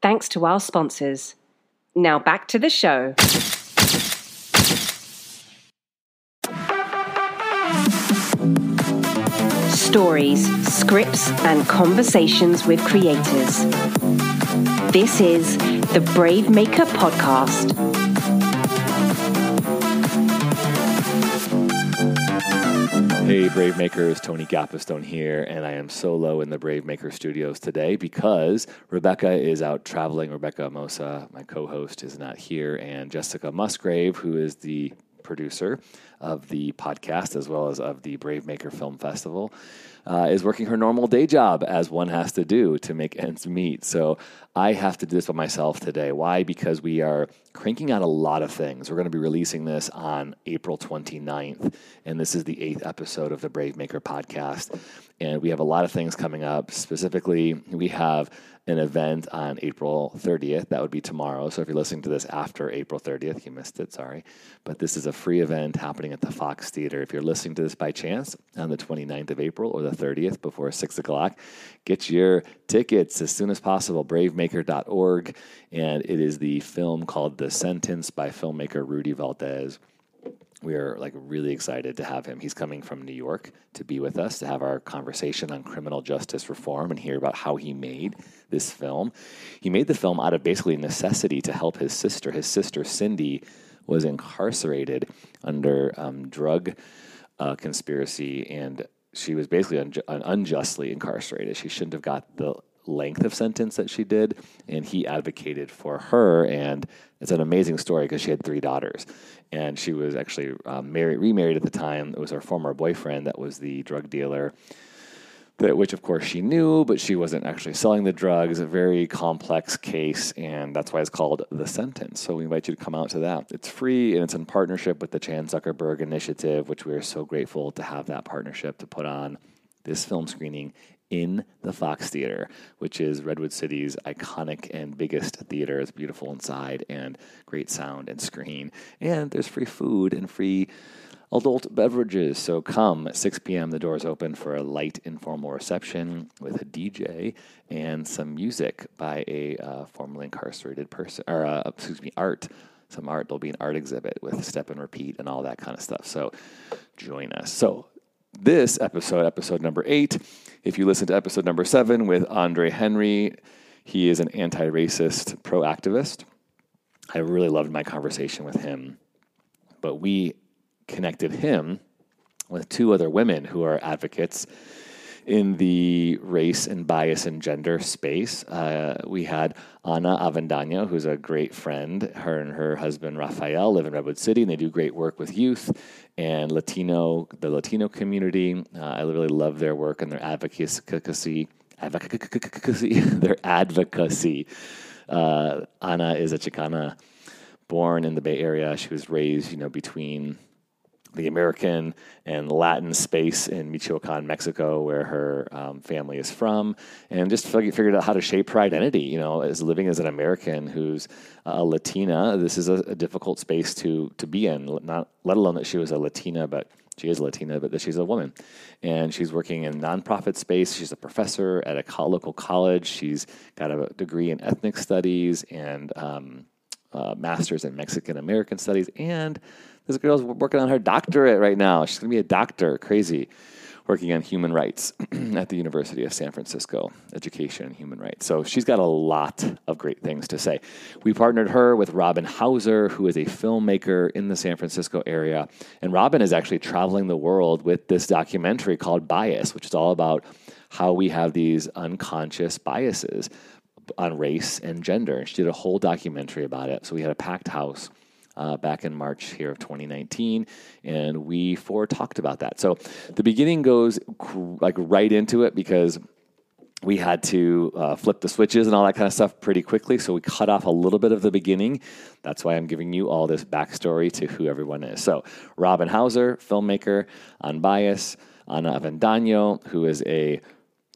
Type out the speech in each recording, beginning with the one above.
Thanks to our sponsors. Now back to the show. Stories, scripts, and conversations with creators. This is the BraveMaker podcast. Hey, BraveMakers, Tony Gapistone here, and I am solo in the BraveMaker studios today because Rebecca is out traveling. Rebecca Mosa, my co-host, is not here, and Jessica Musgrave, who is the producer of the podcast as well as of the BraveMaker Film Festival, is working her normal day job, as one has to do to make ends meet. So I have to do this by myself today. Why? Because we are cranking out a lot of things. We're going to be releasing this on April 29th, and this is the 8th episode of the BraveMaker podcast. And we have a lot of things coming up. Specifically, we have an event on April 30th. That would be tomorrow. So if you're listening to this after April 30th, you missed it, sorry. But this is a free event happening at the Fox Theater. If you're listening to this by chance on the 29th of April or the 30th before 6 o'clock, get your tickets as soon as possible, bravemaker.org. And it is the film called The Sentence by filmmaker Rudy Valdez. We are really excited to have him. He's coming from New York to be with us, to have our conversation on criminal justice reform and hear about how he made this film. He made the film out of basically necessity to help his sister. His sister, Cindy, was incarcerated under drug conspiracy, and she was basically unjustly incarcerated. She shouldn't have got the length of sentence that she did, and he advocated for her. And it's an amazing story because she had three daughters, and she was actually remarried at the time. It was her former boyfriend that was the drug dealer, which of course she knew, but she wasn't actually selling the drugs. A very complex case, and that's why it's called The Sentence. So we invite you to come out to that. It's free, and it's in partnership with the Chan Zuckerberg Initiative, which we are so grateful to have that partnership to put on this film screening in the Fox Theater, which is Redwood City's iconic and biggest theater. It's beautiful inside and great sound and screen. And there's free food and free adult beverages. So come at 6 p.m. The doors open for a light informal reception with a DJ and some music by a formerly incarcerated person, or art. Some art. There'll be an art exhibit with step and repeat and all that kind of stuff. So join us. So this episode, episode number 8, if you listen to episode number 7 with Andre Henry, he is an anti-racist pro-activist. I really loved my conversation with him, but we connected him with two other women who are advocates in the race and bias and gender space. We had Ana Avendaño, who's a great friend. Her and her husband, Rafael, live in Redwood City, and they do great work with youth and the Latino community. I really love their work and their advocacy. Ana is a Chicana, born in the Bay Area. She was raised, between the American and Latin space in Michoacan, Mexico, where her family is from, and just figured out how to shape her identity, as living as an American who's a Latina. This is a difficult space to be in, let alone that she was a Latina, but she is Latina, but that she's a woman. And she's working in nonprofit space. She's a professor at a local college. She's got a degree in ethnic studies and master's in Mexican-American studies, and this girl's working on her doctorate right now. She's going to be a doctor, crazy, working on human rights at the University of San Francisco, education and human rights. So she's got a lot of great things to say. We partnered her with Robin Hauser, who is a filmmaker in the San Francisco area. And Robin is actually traveling the world with this documentary called Bias, which is all about how we have these unconscious biases on race and gender. And she did a whole documentary about it. So we had a packed house back in March here of 2019, and we four talked about that. So the beginning goes right into it because we had to flip the switches and all that kind of stuff pretty quickly. So we cut off a little bit of the beginning. That's why I'm giving you all this backstory to who everyone is. So Robin Hauser, filmmaker on Bias, Ana Avendaño, who is a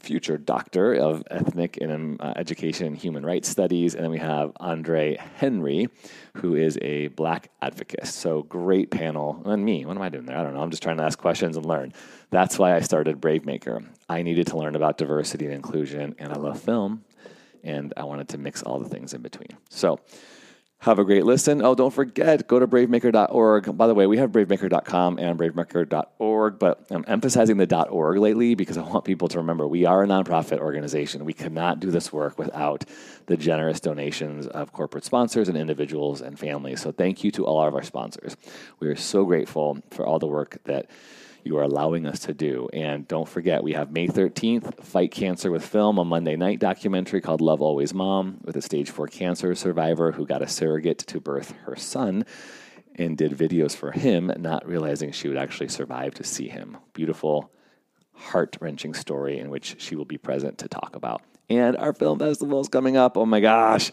future doctor of ethnic and education and human rights studies. And then we have Andre Henry, who is a black advocate. So great panel. And me, what am I doing there? I don't know. I'm just trying to ask questions and learn. That's why I started BraveMaker. I needed to learn about diversity and inclusion, and I love film, and I wanted to mix all the things in between. So have a great listen. Oh, don't forget, go to bravemaker.org. By the way, we have bravemaker.com and bravemaker.org, but I'm emphasizing the .org lately because I want people to remember we are a nonprofit organization. We cannot do this work without the generous donations of corporate sponsors and individuals and families. So thank you to all of our sponsors. We are so grateful for all the work that you are allowing us to do. And don't forget, we have May 13th, Fight Cancer with Film, a Monday night documentary called Love Always Mom, with a stage 4 cancer survivor who got a surrogate to birth her son and did videos for him, not realizing she would actually survive to see him. Beautiful, heart-wrenching story in which she will be present to talk about. And our film festival is coming up. Oh my gosh.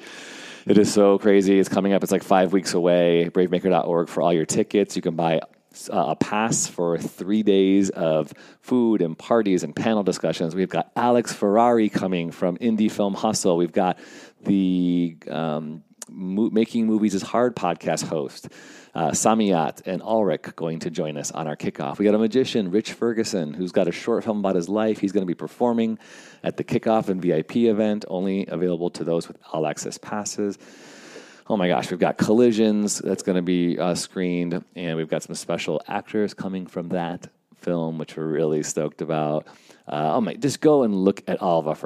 It is so crazy. It's coming up. It's like 5 weeks away. Bravemaker.org for all your tickets. You can buy a pass for 3 days of food and parties and panel discussions. We've got Alex Ferrari coming from Indie Film Hustle. We've got the Making Movies is Hard podcast host, Samiyat and Ulrich, going to join us on our kickoff. We got a magician, Rich Ferguson, who's got a short film about his life. He's going to be performing at the kickoff and VIP event, only available to those with all-access passes. Oh my gosh, we've got Collisions that's going to be screened, and we've got some special actors coming from that film, which we're really stoked about. Oh my, just go and look at all of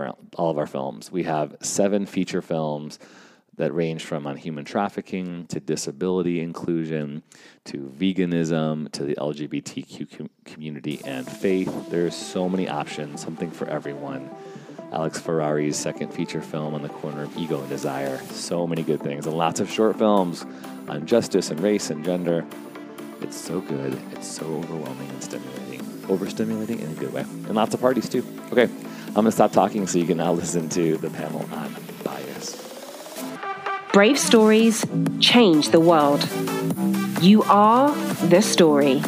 our films. We have 7 feature films that range from on human trafficking to disability inclusion to veganism to the LGBTQ community and faith. There's so many options, something for everyone. Alex Ferrari's second feature film, On the Corner of Ego and Desire. So many good things, and lots of short films on justice and race and gender. It's so good. It's so overwhelming and stimulating. Overstimulating in a good way. And lots of parties, too. Okay, I'm going to stop talking so you can now listen to the panel on Bias. Brave stories change the world. You are the story.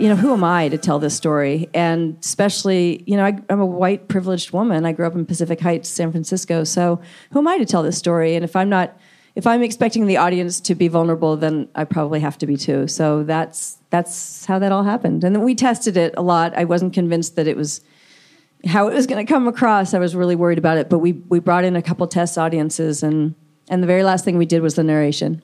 You know, who am I to tell this story? And especially, you know, I'm a white privileged woman. I grew up in Pacific Heights, San Francisco. So who am I to tell this story? And if I'm expecting the audience to be vulnerable, then I probably have to be too. So that's how that all happened. And then we tested it a lot. I wasn't convinced that it was how it was going to come across. I was really worried about it. But we brought in a couple test audiences, and the very last thing we did was the narration.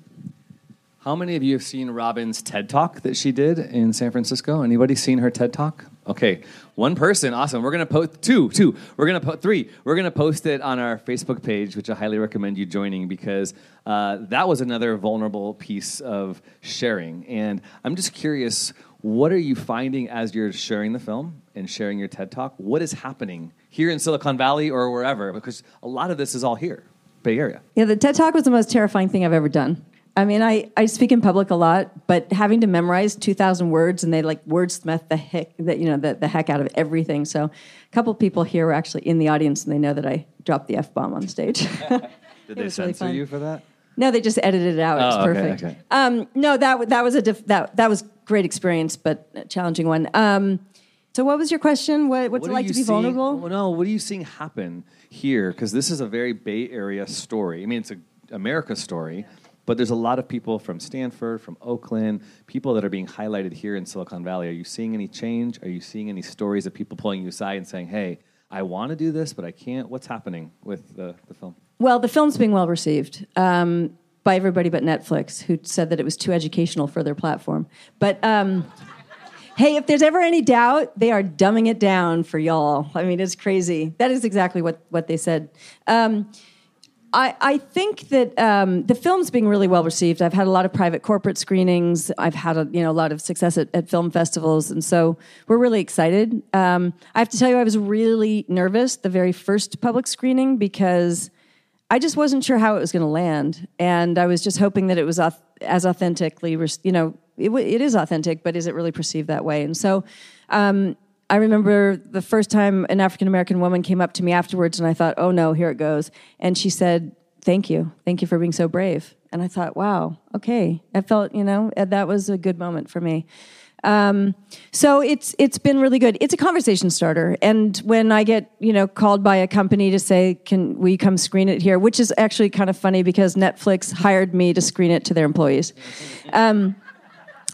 How many of you have seen Robin's TED Talk that she did in San Francisco? Anybody seen her TED Talk? Okay, one person, awesome. We're gonna post two. We're gonna post three. We're gonna post it on our Facebook page, which I highly recommend you joining, because that was another vulnerable piece of sharing. And I'm just curious, what are you finding as you're sharing the film and sharing your TED Talk? What is happening here in Silicon Valley or wherever? Because a lot of this is all here, Bay Area. Yeah, the TED Talk was the most terrifying thing I've ever done. I mean, I speak in public a lot, but having to memorize 2,000 words, and they like wordsmith the heck out of everything. So a couple people here were actually in the audience, and they know that I dropped the F-bomb on stage. Did they censor you for that? No, they just edited it out. Oh, it was perfect. Okay. No, that was great experience, but a challenging one. So what was your question? What's it like to be vulnerable? Well, no, what are you seeing happen here? Because this is a very Bay Area story. I mean, it's an America story. Yeah. But there's a lot of people from Stanford, from Oakland, people that are being highlighted here in Silicon Valley. Are you seeing any change? Are you seeing any stories of people pulling you aside and saying, hey, I want to do this, but I can't? What's happening with the film? Well, the film's being well received by everybody but Netflix, who said that it was too educational for their platform. But hey, if there's ever any doubt, they are dumbing it down for y'all. I mean, it's crazy. That is exactly what they said. I think that the film's being really well received. I've had a lot of private corporate screenings. I've had a lot of success at film festivals, and so we're really excited. I have to tell you, I was really nervous the very first public screening because I just wasn't sure how it was going to land. And I was just hoping that it was as authentically, you know, it is authentic, but is it really perceived that way? And so I remember the first time an African-American woman came up to me afterwards, and I thought, oh no, here it goes. And she said, thank you. Thank you for being so brave. And I thought, wow, okay. I felt, you know, that was a good moment for me. So it's been really good. It's a conversation starter. And when I get, you know, called by a company to say, can we come screen it here? Which is actually kind of funny because Netflix hired me to screen it to their employees.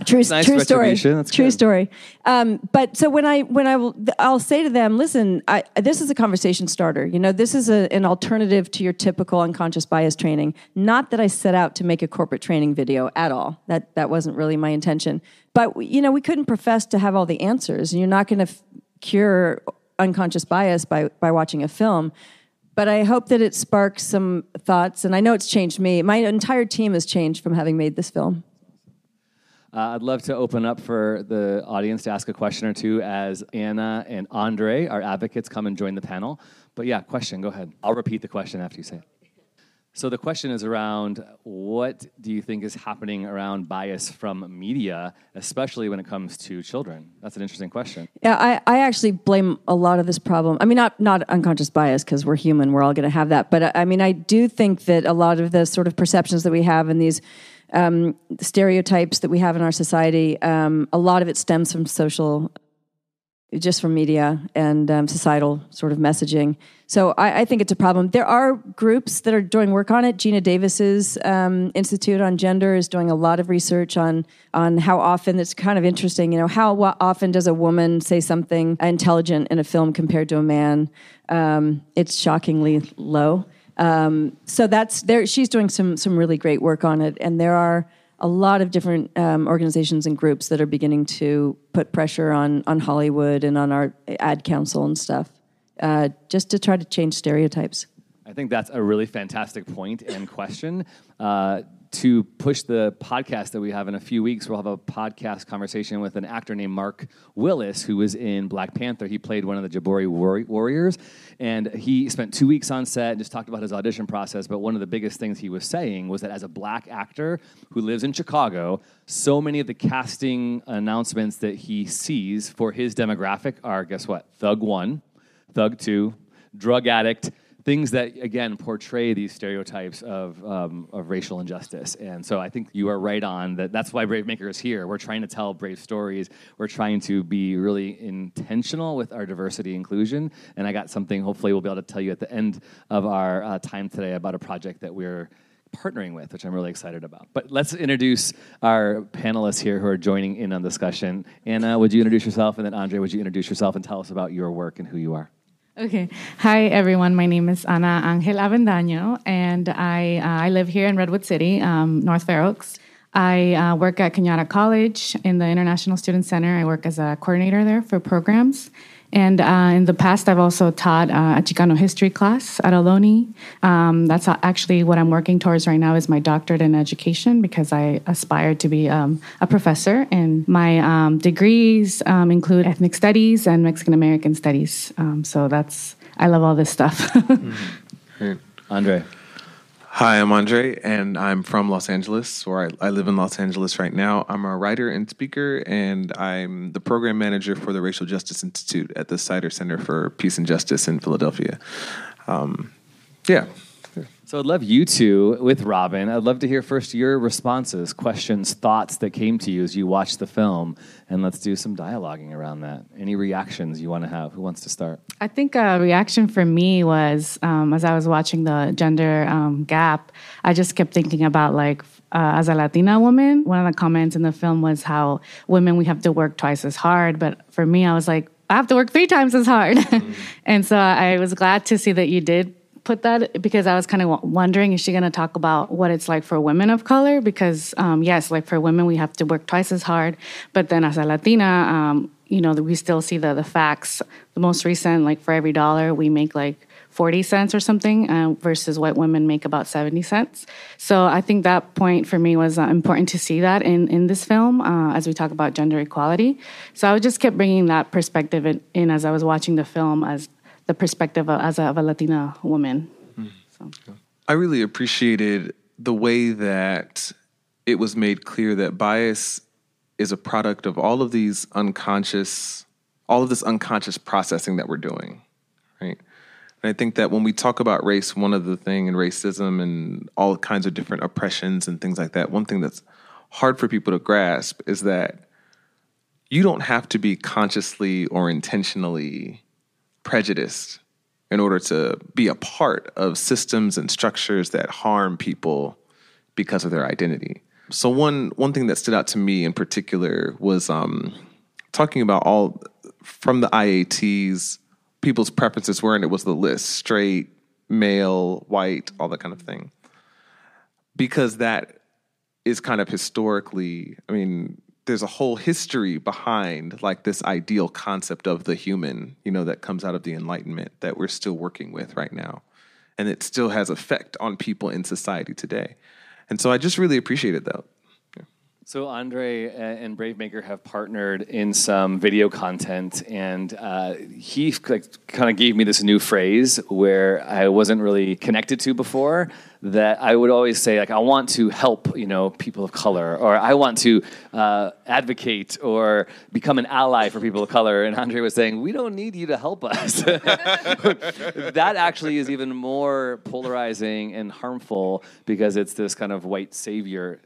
True story. But so I'll say to them, listen, this is a conversation starter. You know, this is an alternative to your typical unconscious bias training. Not that I set out to make a corporate training video at all. That wasn't really my intention. But, you know, we couldn't profess to have all the answers. And you're not going to cure unconscious bias by watching a film. But I hope that it sparks some thoughts. And I know it's changed me. My entire team has changed from having made this film. I'd love to open up for the audience to ask a question or two as Ana and Andre, our advocates, come and join the panel. But yeah, question, go ahead. I'll repeat the question after you say it. So the question is around what do you think is happening around bias from media, especially when it comes to children? That's an interesting question. Yeah, I actually blame a lot of this problem. I mean, not unconscious bias, because we're human, we're all going to have that. But I mean, I do think that a lot of the sort of perceptions that we have in these stereotypes that we have in our society, a lot of it stems from from media and societal sort of messaging. So I think it's a problem. There are groups that are doing work on it. Gina Davis's Institute on Gender is doing a lot of research on how often, it's kind of interesting, you know, how often does a woman say something intelligent in a film compared to a man? It's shockingly low. So that's there. She's doing some really great work on it, and there are a lot of different organizations and groups that are beginning to put pressure on Hollywood and on our ad council and stuff, just to try to change stereotypes. I think that's a really fantastic point and question. To push the podcast that we have in a few weeks, we'll have a podcast conversation with an actor named Mark Willis, who was in Black Panther. He played one of the Jabari Warriors, and he spent 2 weeks on set and just talked about his audition process. But one of the biggest things he was saying was that as a black actor who lives in Chicago, so many of the casting announcements that he sees for his demographic are, guess what? Thug 1, Thug 2, drug addict. Things that, again, portray these stereotypes of racial injustice. And so I think you are right on that. That's why BraveMaker is here. We're trying to tell brave stories. We're trying to be really intentional with our diversity inclusion. And I got something hopefully we'll be able to tell you at the end of our time today about a project that we're partnering with, which I'm really excited about. But let's introduce our panelists here who are joining in on the discussion. Ana, would you introduce yourself? And then Andre, would you introduce yourself and tell us about your work and who you are? Okay. Hi, everyone. My name is Ana Avendaño, and I live here in Redwood City, North Fair Oaks. I work at Kenyatta College in the International Student Center. I work as a coordinator there for programs. And in the past, I've also taught a Chicano history class at Ohlone. That's actually what I'm working towards right now is my doctorate in education, because I aspire to be a professor. And my degrees include ethnic studies and Mexican-American studies. So I love all this stuff. Mm-hmm. Andre. Hi, I'm Andre, and I'm from Los Angeles, or I live in Los Angeles right now. I'm a writer and speaker, and I'm the program manager for the Racial Justice Institute at the Sider Center for Peace and Justice in Philadelphia. Yeah. So I'd love you two, with Robin, I'd love to hear first your responses, questions, thoughts that came to you as you watched the film, and let's do some dialoguing around that. Any reactions you want to have? Who wants to start? I think a reaction for me was, as I was watching the gender gap, I just kept thinking about, like, as a Latina woman, one of the comments in the film was how women, we have to work twice as hard, but for me, I was like, I have to work 3 times as hard. Mm-hmm. And so I was glad to see that you did put that, because I was kind of wondering, is she going to talk about what it's like for women of color? Because yes, like for women, we have to work twice as hard. But then as a Latina, you know, we still see the facts. The most recent, like for every dollar, we make like 40 cents or something versus white women make about 70 cents. So I think that point for me was important to see that in this film as we talk about gender equality. So I just kept bringing that perspective in as I was watching the film as the perspective of a Latina woman. Mm. So. I really appreciated the way that it was made clear that bias is a product of all of this unconscious processing that we're doing, right? And I think that when we talk about race, one other thing, and racism and all kinds of different oppressions and things like that, one thing that's hard for people to grasp is that you don't have to be consciously or intentionally prejudiced in order to be a part of systems and structures that harm people because of their identity. So one thing that stood out to me in particular was talking about all from the IATs, people's preferences were, and it was the list, straight, male, white, all that kind of thing. Because that is kind of historically, I mean, there's a whole history behind like this ideal concept of the human, you know, that comes out of the Enlightenment that we're still working with right now. And it still has effect on people in society today. And so I just really appreciated that. Yeah. So Andre and BraveMaker have partnered in some video content, and he kind of gave me this new phrase where I wasn't really connected to before, that I would always say, like, I want to help, you know, people of color, or I want to advocate or become an ally for people of color. And Andre was saying, we don't need you to help us. That actually is even more polarizing and harmful because it's this kind of white savior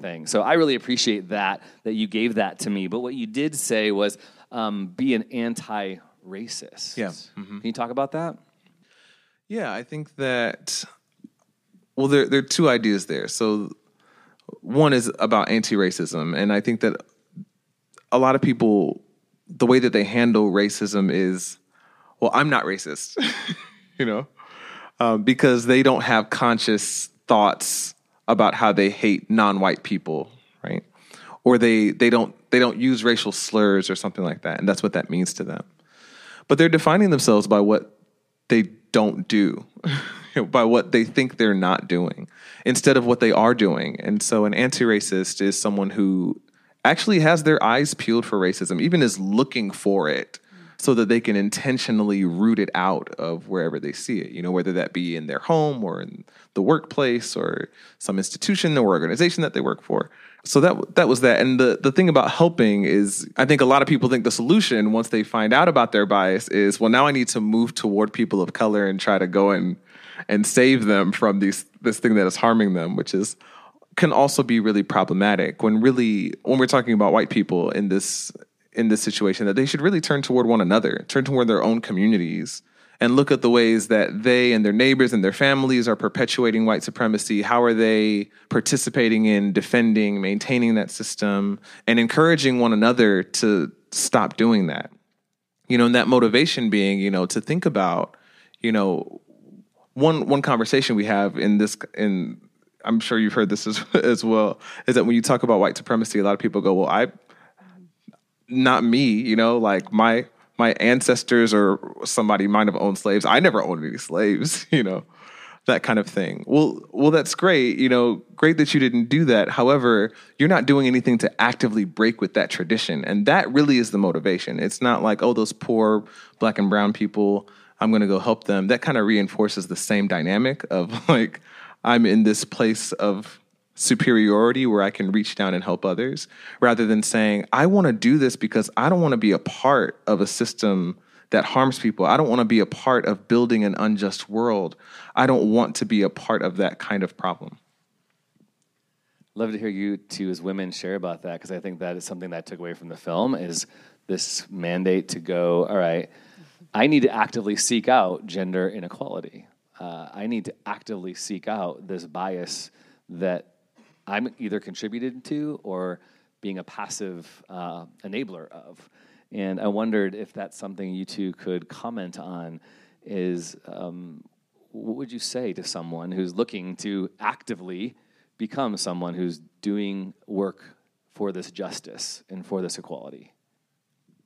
thing. So I really appreciate that you gave that to me. But what you did say was be an anti-racist. Yeah. Mm-hmm. Can you talk about that? Yeah, I think that... Well, there are two ideas there. So one is about anti-racism. And I think that a lot of people, the way that they handle racism is, well, I'm not racist, you know, because they don't have conscious thoughts about how they hate non-white people, right? Or they don't use racial slurs or something like that. And that's what that means to them. But they're defining themselves by what they don't do, by what they think they're not doing instead of what they are doing. And so an anti-racist is someone who actually has their eyes peeled for racism, even is looking for it so that they can intentionally root it out of wherever they see it, you know, whether that be in their home or in the workplace or some institution or organization that they work for. So that was that. And the thing about helping is, I think a lot of people think the solution once they find out about their bias is, well, now I need to move toward people of color and try to go and save them from this thing that is harming them, which can also be really problematic when we're talking about white people in this situation, that they should really turn toward one another, turn toward their own communities, and look at the ways that they and their neighbors and their families are perpetuating white supremacy. How are they participating in defending, maintaining that system, and encouraging one another to stop doing that? You know, and that motivation being, you know, to think about, you know, one conversation we have in I'm sure you've heard this as well, is that when you talk about white supremacy, a lot of people go, well, not me, you know, like my ancestors or somebody might have owned slaves. I never owned any slaves, you know, that kind of thing. Well, that's great, you know, great that you didn't do that. However, you're not doing anything to actively break with that tradition. And that really is the motivation. It's not like, oh, those poor black and brown people, I'm going to go help them. That kind of reinforces the same dynamic of like, I'm in this place of superiority where I can reach down and help others, rather than saying, I want to do this because I don't want to be a part of a system that harms people. I don't want to be a part of building an unjust world. I don't want to be a part of that kind of problem. Love to hear you two as women share about that, because I think that is something that I took away from the film, is this mandate to go, all right, I need to actively seek out gender inequality. I need to actively seek out this bias that I'm either contributed to or being a passive enabler of. And I wondered if that's something you two could comment on, is what would you say to someone who's looking to actively become someone who's doing work for this justice and for this equality?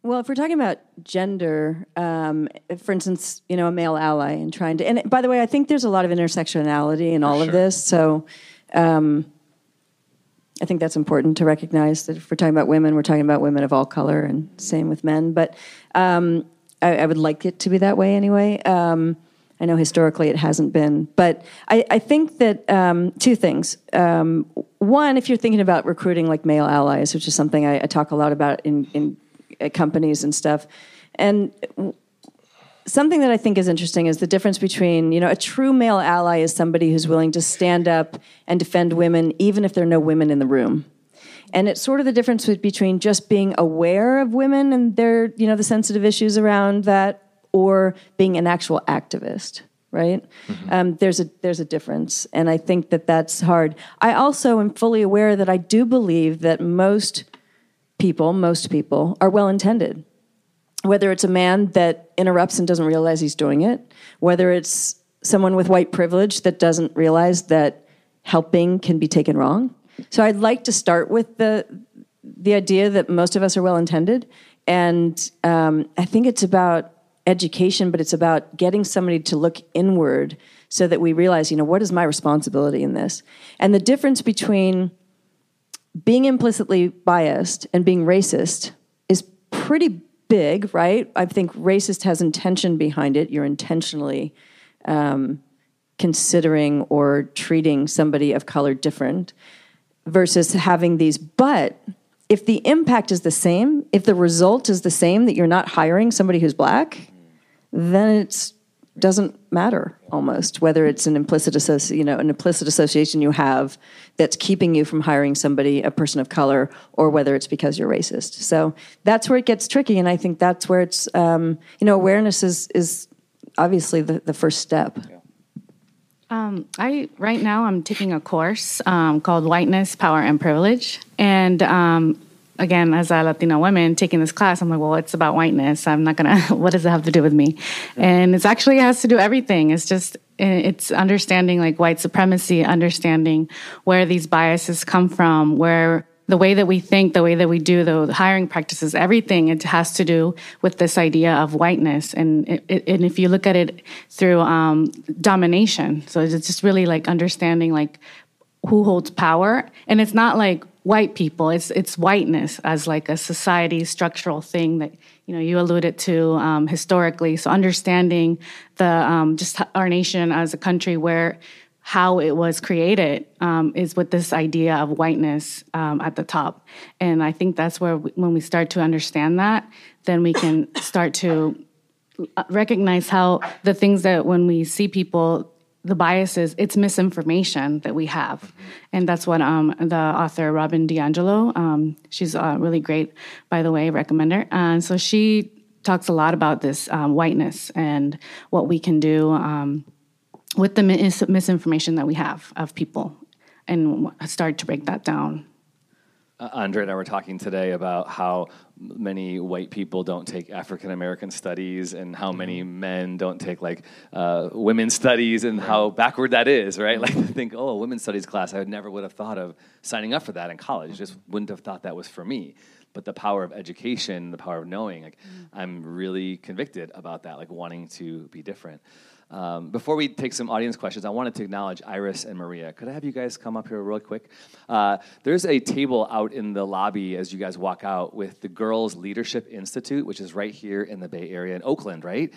Well, if we're talking about gender, for instance, you know, a male ally and trying to, and by the way, I think there's a lot of intersectionality in all of this. So I think that's important to recognize, that if we're talking about women, we're talking about women of all color, and same with men. But I would like it to be that way anyway. I know historically it hasn't been. But I think that two things. One, if you're thinking about recruiting like male allies, which is something I talk a lot about in companies and stuff, and something that I think is interesting is the difference between, a true male ally is somebody who's willing to stand up and defend women, even if there are no women in the room. And it's sort of the difference between just being aware of women and their, the sensitive issues around that, or being an actual activist, right? Mm-hmm. There's a difference, and I think that that's hard. I also am fully aware that I do believe that most people are well-intended. Whether it's a man that interrupts and doesn't realize he's doing it, whether it's someone with white privilege that doesn't realize that helping can be taken wrong. So I'd like to start with the idea that most of us are well-intended. And I think it's about education, but it's about getting somebody to look inward so that we realize, what is my responsibility in this? And the difference between being implicitly biased and being racist is pretty big, right? I think racist has intention behind it. You're intentionally considering or treating somebody of color different versus having these. But if the impact is the same, if the result is the same, that you're not hiring somebody who's black, then it doesn't matter almost whether it's an implicit association you have that's keeping you from hiring somebody, a person of color, or whether it's because you're racist. So that's where it gets tricky, and I think that's where it's awareness is obviously the first step. Yeah. Right now I'm taking a course called Whiteness, Power, and Privilege. And again, as a Latina woman taking this class, I'm like, well, it's about whiteness. I'm not going to, what does it have to do with me? And it's actually, it has to do everything. It's just, it's understanding like white supremacy, understanding where these biases come from, where the way that we think, the way that we do, the hiring practices, everything, it has to do with this idea of whiteness. And if you look at it through domination, so it's just really like understanding like who holds power. And it's not like white people, it's whiteness as like a society structural thing that, you alluded to historically. So understanding the just our nation as a country, where how it was created is with this idea of whiteness at the top. And I think that's where when we start to understand that, then we can start to recognize how the things that when we see people, the biases, it's misinformation that we have. Mm-hmm. And that's what the author Robin DiAngelo, she's really great, by the way, recommend her. And so she talks a lot about this whiteness and what we can do with the misinformation that we have of people, and start to break that down. Andre and I were talking today about how many white people don't take African-American studies, and how many men don't take women's studies, and how backward that is, right? Like, to think, oh, a women's studies class, I never would have thought of signing up for that in college. Just wouldn't have thought that was for me. But the power of education, the power of knowing, I'm really convicted about that, wanting to be different. Before we take some audience questions, I wanted to acknowledge Iris and Maria. Could I have you guys come up here real quick? There's a table out in the lobby as you guys walk out with the Girls Leadership Institute, which is right here in the Bay Area in Oakland, right?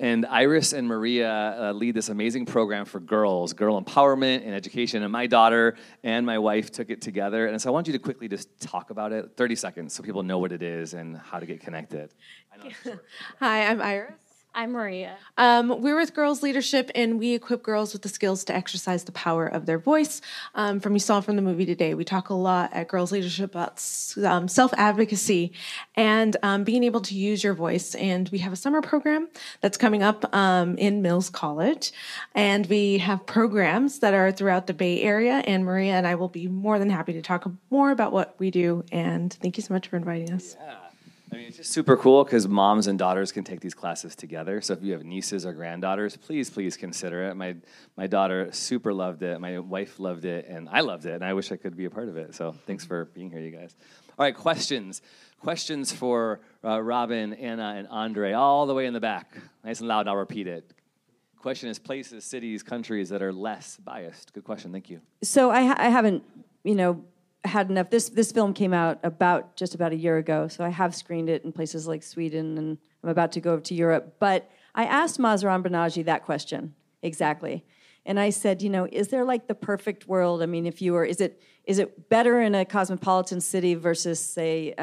And Iris and Maria lead this amazing program for girls, girl empowerment and education. And my daughter and my wife took it together. And so I want you to quickly just talk about it, 30 seconds, so people know what it is and how to get connected. I know. Hi, I'm Iris. I'm Maria. We're with Girls Leadership, and we equip girls with the skills to exercise the power of their voice. From you saw from the movie today, we talk a lot at Girls Leadership about self-advocacy and being able to use your voice. And we have a summer program that's coming up in Mills College. And we have programs that are throughout the Bay Area. And Maria and I will be more than happy to talk more about what we do. And thank you so much for inviting us. Yeah. It's just super cool because moms and daughters can take these classes together. So if you have nieces or granddaughters, please consider it. My daughter super loved it. My wife loved it, and I loved it, and I wish I could be a part of it. So thanks for being here, you guys. All right, questions. Questions for Robin, Ana, and Andre, all the way in the back. Nice and loud, I'll repeat it. Question is places, cities, countries that are less biased. Good question, thank you. So I haven't, had enough. This film came out about a year ago, so I have screened it in places like Sweden, and I'm about to go to Europe. But I asked Masran Banaji that question, exactly. And I said, you know, is there like the perfect world? I mean, if you were, is it better in a cosmopolitan city versus, say,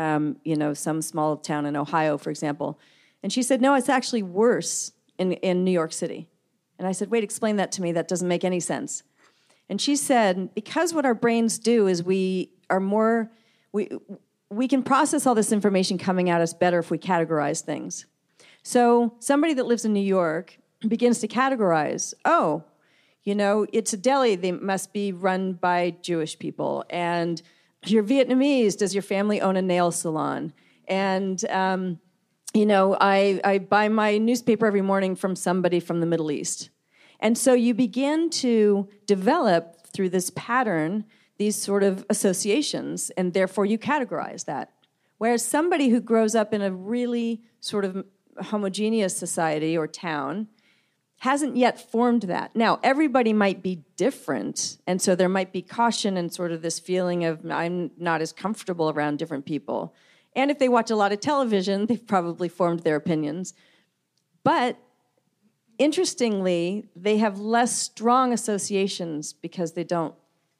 you know, some small town in Ohio, for example? And she said, no, it's actually worse in New York City. And I said, wait, explain that to me. That doesn't make any sense. And she said, because what our brains do is we are more, we can process all this information coming at us better if we categorize things. So somebody that lives in New York begins to categorize, oh, you know, it's a deli, they must be run by Jewish people. And you're Vietnamese, does your family own a nail salon? And, you know, I buy my newspaper every morning from somebody from the Middle East. And so you begin to develop through this pattern these sort of associations, and therefore you categorize that. Whereas somebody who grows up in a really sort of homogeneous society or town hasn't yet formed that. Now, everybody might be different, and so there might be caution and sort of this feeling of I'm not as comfortable around different people. And if they watch a lot of television, they've probably formed their opinions. But interestingly, they have less strong associations because they don't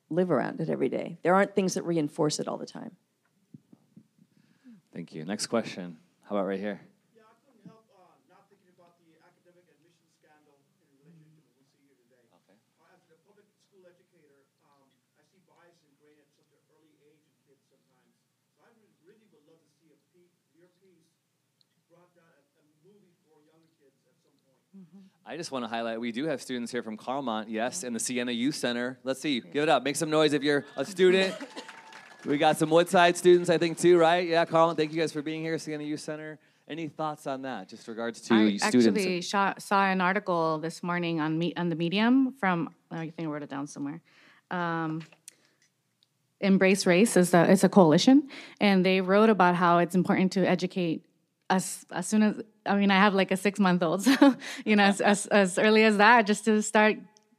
live around it every day. There aren't things that reinforce it all the time. Thank you. Next question. How about right here? Yeah, I couldn't help not thinking about the academic admission scandal in relation to what we see here today. Okay. As a public school educator, I see bias ingrained at such an early age in kids sometimes. So I really would love to see your piece brought down a movie for young kids at some point. Mm-hmm. I just want to highlight, we do have students here from Carlemont, yes, and the Siena Youth Center. Let's see, give it up. Make some noise if you're a student. We got some Woodside students, I think, too, right? Yeah, Carlemont, thank you guys for being here, Siena Youth Center. Any thoughts on that, just regards to students? I actually saw an article this morning on the Medium from, I think I wrote it down somewhere. Embrace Race, it's a coalition, and they wrote about how it's important to educate as soon as, I mean, I have like a 6-month-old, so, you know, as early as that, just to start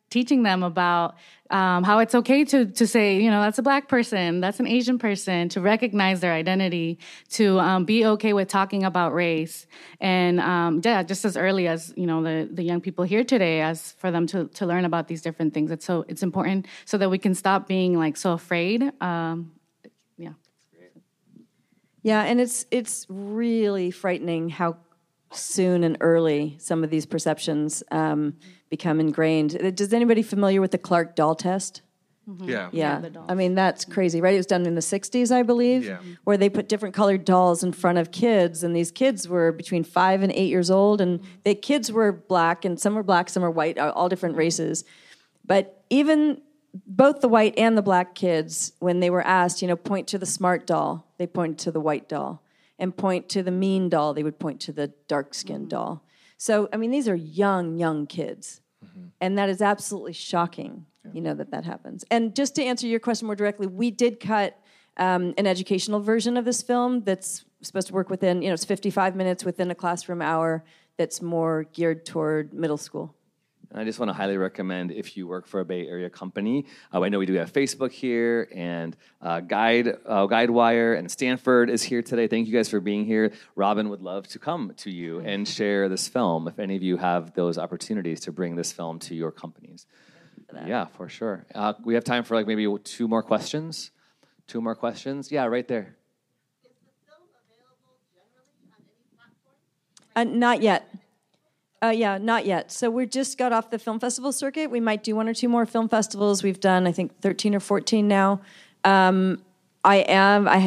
teaching them about how it's okay to say, you know, that's a Black person, that's an Asian person, to recognize their identity, to be okay with talking about race. And yeah, just as early as, you know, the young people here today, as for them to learn about these different things. It's important so that we can stop being like so afraid. Yeah, and it's really frightening how soon and early some of these perceptions become ingrained. Does anybody familiar with the Clark doll test? Mm-hmm. Yeah. I mean, that's crazy, right? It was done in the 60s, I believe, where they put different colored dolls in front of kids, and these kids were between 5 and 8 years old, and the kids were Black, and some were Black, some were white, all different races. But even both the white and the Black kids, when they were asked, you know, point to the smart doll, they pointed to the white doll. And point to the mean doll, they would point to the dark-skinned doll. So, I mean, these are young kids. Mm-hmm. And that is absolutely shocking, you know, that happens. And just to answer your question more directly, we did cut an educational version of this film that's supposed to work within, you know, it's 55 minutes within a classroom hour that's more geared toward middle school. And I just want to highly recommend if you work for a Bay Area company. I know we do have Facebook here, and GuideWire, and Stanford is here today. Thank you guys for being here. Robin would love to come to you and share this film if any of you have those opportunities to bring this film to your companies. Yeah, for sure. We have time for like maybe two more questions. Yeah, right there. Is the film available generally on any platform? Not yet. Not yet. So we just got off the film festival circuit. We might do one or two more film festivals. We've done, I think, 13 or 14 now. I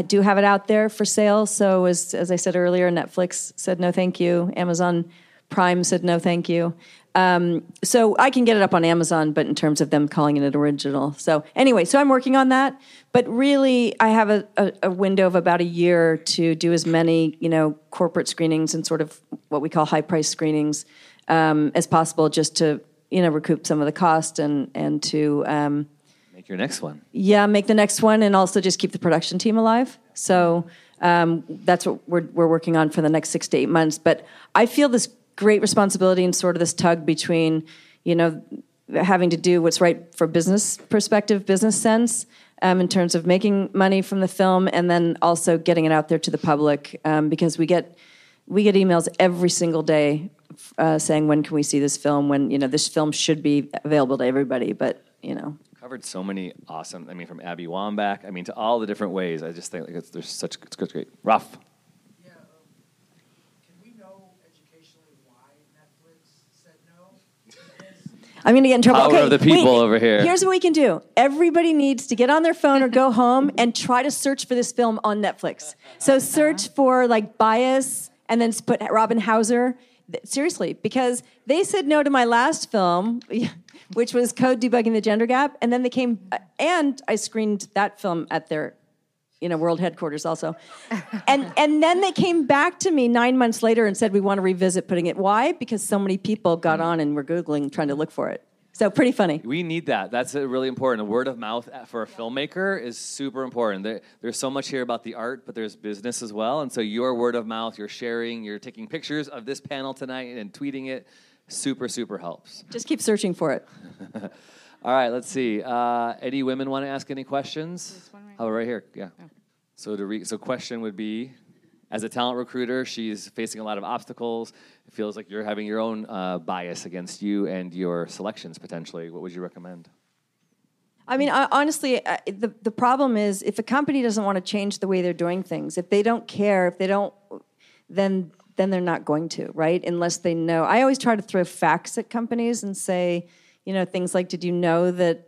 do have it out there for sale. So as I said earlier, Netflix said no thank you. Amazon Prime said no thank you. So I can get it up on Amazon, but in terms of them calling it an original. So anyway, so I'm working on that. But really, I have a window of about a year to do as many, you know, corporate screenings and sort of what we call high-price screenings as possible, just to, you know, recoup some of the cost and to... make your next one. Yeah, make the next one, and also just keep the production team alive. So that's what we're working on for the next 6 to 8 months. But I feel this great responsibility and sort of this tug between, you know, having to do what's right for business perspective, business sense, in terms of making money from the film, and then also getting it out there to the public, because we get we get emails every single day saying, when can we see this film? When, you know, this film should be available to everybody, but, you know. Covered so many awesome, I mean, from Abby Wambach, I mean, to all the different ways. I just think like, it's great. Raf. Yeah. Can we know educationally why Netflix said no? I'm going to get in trouble. Power of the people over here. Here's what we can do. Everybody needs to get on their phone or go home and try to search for this film on Netflix. So search for, like, Bias, and then put Robin Hauser. Seriously, because they said no to my last film, which was Code Debugging the Gender Gap, and then they came, and I screened that film at their, you know, world headquarters also, and then they came back to me 9 months later and said, we want to revisit putting it. Why? Because so many people got on and were Googling trying to look for it. So pretty funny. We need that. That's really important. A word of mouth for a filmmaker is super important. There's so much here about the art, but there's business as well. And so your word of mouth, your sharing, you're taking pictures of this panel tonight and tweeting it, super, super helps. Just keep searching for it. All right, let's see. Any women want to ask any questions? This one right here. Oh, right here, yeah. Oh. So question would be, as a talent recruiter, she's facing a lot of obstacles. It feels like you're having your own bias against you and your selections, potentially. What would you recommend? I mean, honestly, the problem is if a company doesn't want to change the way they're doing things, if they don't care, if they don't, then they're not going to, right? Unless they know. I always try to throw facts at companies and say, you know, things like, did you know that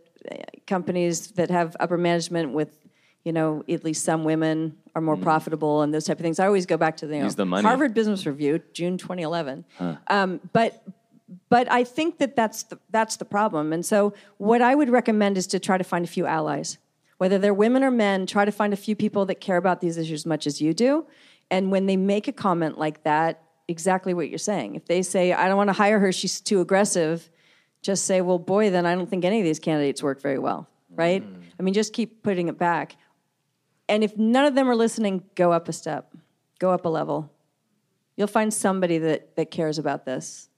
companies that have upper management with, you know, at least some women are more profitable and those type of things. I always go back to the money. Harvard Business Review, June 2011. Huh. But I think that's the problem. And so what I would recommend is to try to find a few allies. Whether they're women or men, try to find a few people that care about these issues as much as you do. And when they make a comment like that, exactly what you're saying. If they say, I don't want to hire her, she's too aggressive, just say, well, boy, then I don't think any of these candidates work very well, right? Mm. I mean, just keep putting it back. And if none of them are listening, go up a step. Go up a level. You'll find somebody that cares about this.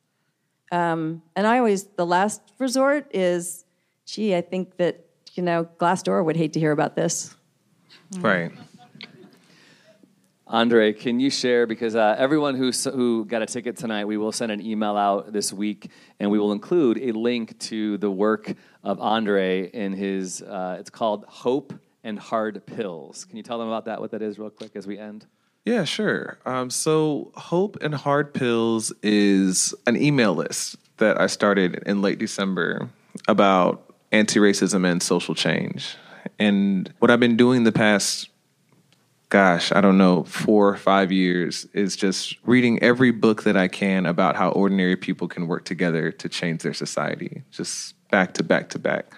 And I always, the last resort is, gee, I think that, you know, Glassdoor would hate to hear about this. Right. Andre, can you share, because everyone who got a ticket tonight, we will send an email out this week, and we will include a link to the work of Andre in his, it's called Hope and Hard Pills. Can you tell them about that, what that is real quick as we end? Yeah, sure. So Hope and Hard Pills is an email list that I started in late December about anti-racism and social change. And what I've been doing the past, 4 or 5 years is just reading every book that I can about how ordinary people can work together to change their society, just back to back to back.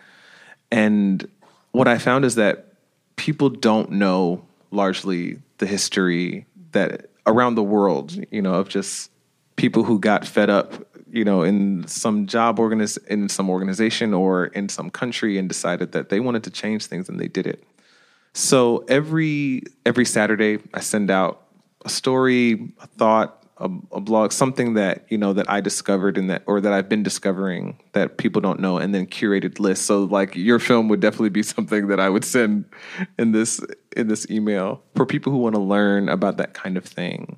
And what I found is that people don't know largely the history that around the world, you know, of just people who got fed up, you know, in some in some organization or in some country and decided that they wanted to change things and they did it. So every Saturday I send out a story, a thought, a blog, something that, you know, that I discovered and that, or that I've been discovering that people don't know, and then curated lists. So like your film would definitely be something that I would send in this email for people who want to learn about that kind of thing.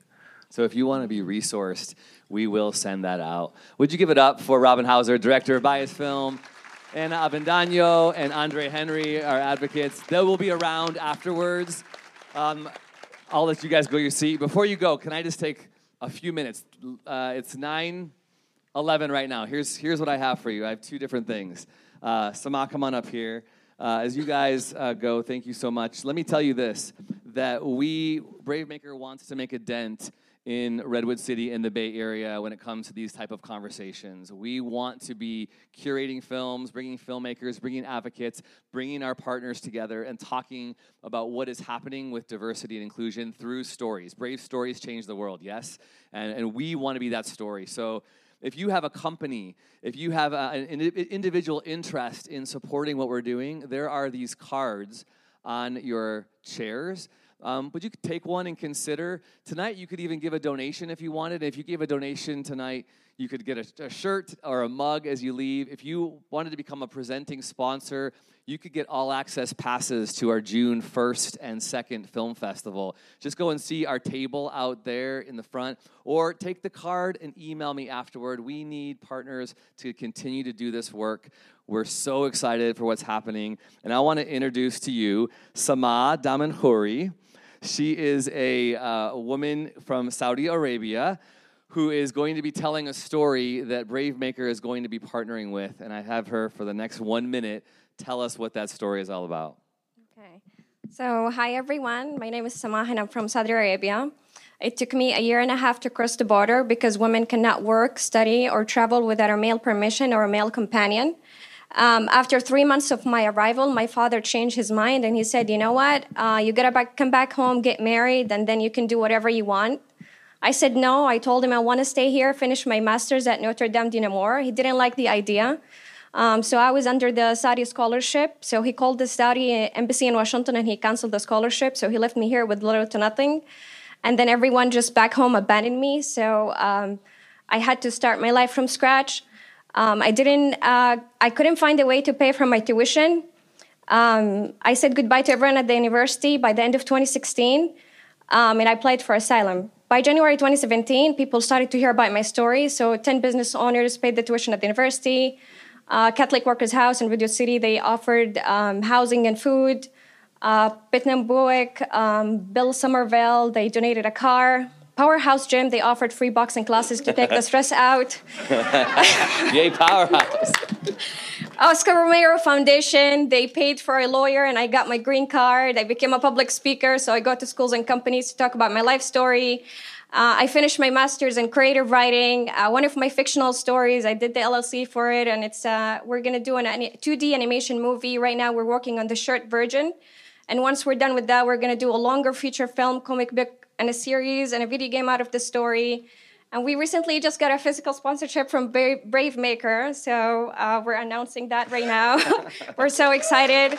So if you want to be resourced, we will send that out. Would you give it up for Robin Hauser, director of Bias Film? Ana Avendaño and Andre Henry, our advocates. They will be around afterwards. I'll let you guys go to your seat. Before you go, can I just take a few minutes? It's 9:11 right now. Here's what I have for you. I have two different things. Samah, come on up here. As you guys go, thank you so much. Let me tell you this, that BraveMaker wants to make a dent in Redwood City and the Bay Area when it comes to these type of conversations. We want to be curating films, bringing filmmakers, bringing advocates, bringing our partners together and talking about what is happening with diversity and inclusion through stories. Brave stories change the world, yes? And we want to be that story. So if you have a company, if you have an individual interest in supporting what we're doing, there are these cards on your chairs But you could take one and consider. Tonight, you could even give a donation if you wanted. If you gave a donation tonight, you could get a shirt or a mug as you leave. If you wanted to become a presenting sponsor, you could get all-access passes to our June 1st and 2nd film festival. Just go and see our table out there in the front, or take the card and email me afterward. We need partners to continue to do this work. We're so excited for what's happening, and I want to introduce to you Samah Damanhoori. She is a woman from Saudi Arabia who is going to be telling a story that BraveMaker is going to be partnering with, and I have her for the next 1 minute tell us what that story is all about. Okay. So, hi everyone. My name is Samah and I'm from Saudi Arabia. It took me a year and a half to cross the border because women cannot work, study, or travel without a male permission or a male companion. After 3 months of my arrival, my father changed his mind and he said, you know what, you gotta come back home, get married, and then you can do whatever you want. I said no. I told him I want to stay here, finish my master's at Notre Dame de Nemours. He didn't like the idea. So I was under the Saudi scholarship. So he called the Saudi embassy in Washington and he canceled the scholarship. So he left me here with little to nothing. And then everyone just back home abandoned me. So I had to start my life from scratch. I couldn't find a way to pay for my tuition. I said goodbye to everyone at the university by the end of 2016, and I applied for asylum. By January 2017, people started to hear about my story. So 10 business owners paid the tuition at the university. Catholic Workers House in Redwood City, they offered housing and food. Pitnam Buick, Bill Somerville, they donated a car. Powerhouse Gym, they offered free boxing classes to take the stress out. Yay, Powerhouse. Oscar Romero Foundation, they paid for a lawyer and I got my green card. I became a public speaker, so I go to schools and companies to talk about my life story. I finished my master's in creative writing. One of my fictional stories, I did the LLC for it, and it's we're going to do a 2D animation movie. Right now we're working on the short version. And once we're done with that, we're going to do a longer feature film, comic book, and a series, and a video game out of the story. And we recently just got a physical sponsorship from BraveMaker, so we're announcing that right now. We're so excited.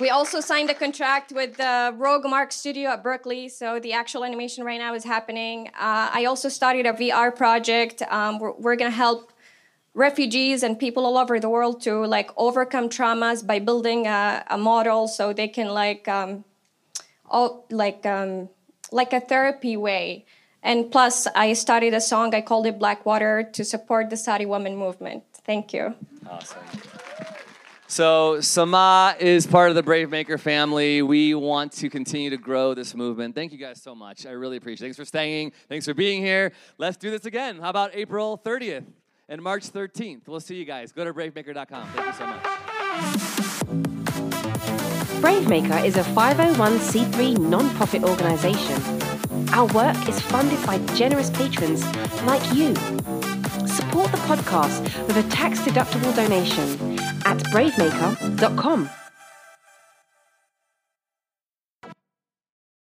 We also signed a contract with the Rogue Mark Studio at Berkeley, so the actual animation right now is happening. I also started a VR project. We're going to help refugees and people all over the world to like overcome traumas by building a model, so they can like a therapy way. And plus, I started a song. I called it Blackwater to support the Saudi women movement. Thank you. Awesome. So Samah is part of the BraveMaker family. We want to continue to grow this movement. Thank you guys so much. I really appreciate it. Thanks for staying. Thanks for being here. Let's do this again. How about April 30th and March 13th? We'll see you guys. Go to bravemaker.com. Thank you so much. BraveMaker is a 501c3 nonprofit organization. Our work is funded by generous patrons like you. Support the podcast with a tax-deductible donation at bravemaker.com.